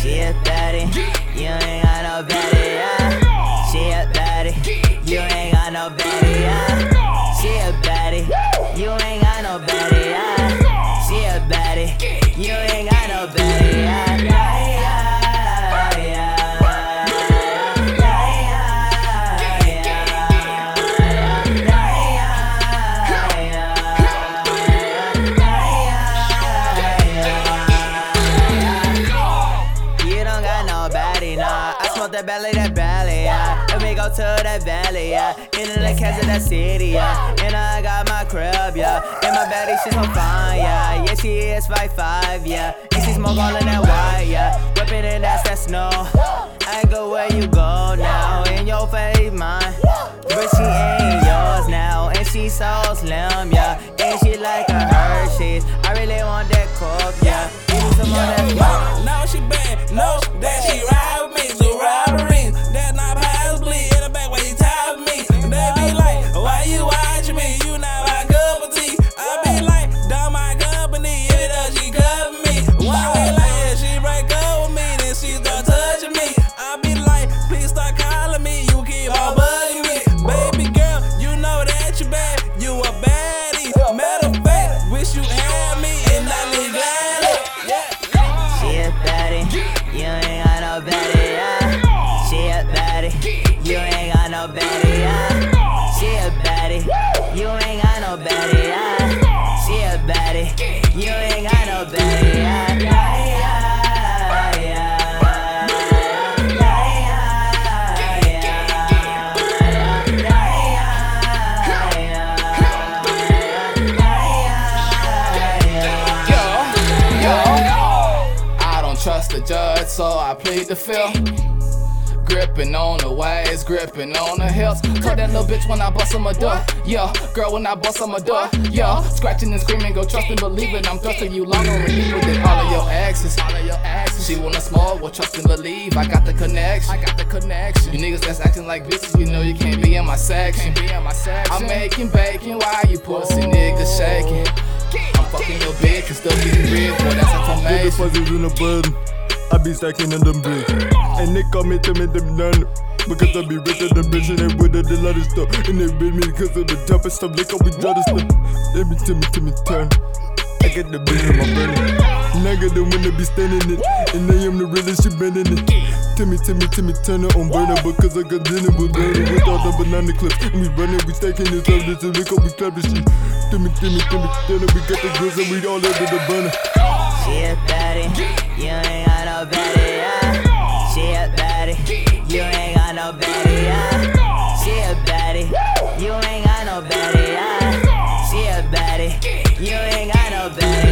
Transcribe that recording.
She a baddie, you ain't got no baddie, yeah. She a baddie, you ain't got no baddie, yeah. She a baddie, you ain't got no baddie, yeah. She a baddie, you ain't got no baddie, yeah. That ballet, yeah. And we go to that valley, yeah. Into the cats of that city, yeah. And I got my crib, yeah. And my baddie, she's so fine, yeah. Yeah, she is 5'5", yeah. And she smoke all in that white, yeah. Whipping it as that snow. I go where you go now. In your face, mine. But she ain't yours now. And she so slim, yeah. And she like a Hershey's. I really want that cup, yeah. Even some more that cup. No, she bad, no, that she ride with me. Judge, so I plead the fifth. Gripping on the waist, gripping on the hips. Call that little bitch when I bust on my door. Yeah, girl, when I bust on my door. Yeah, scratching and screaming, go trust and believe it. I'm trusting you longer and deeper than all of your exes. She wanna small, well, trust and believe. I got the connection. You niggas that's acting like bitches, you know you can't be in my section. I'm making bacon while you pussy niggas shaking. I'm fucking your bitch and still getting real, boy, that's information. Get the fuckers in the button. I be stacking on them bricks, and they call me Timmy Turner because I be rich on the bitch and they with a lot of stuff, and they with me because of the toughest stuff. They call me Jada stuff. They be Timmy Turner. I got the bitch in my belly, and I got the one that be standing it, and I am the realest shit bending it. Timmy Turner on burner because I got dinner with burner with all the banana clips, and we running, we stacking this up, this is we call we clap this shit. Timmy Turner, we got the girls and we all under the burner. She a baddie, you ain't got no baddie, yeah. She a baddie, you ain't got no baddie, yeah. She a baddie, you ain't got no baddie, yeah. She a baddie, you ain't got no baddie.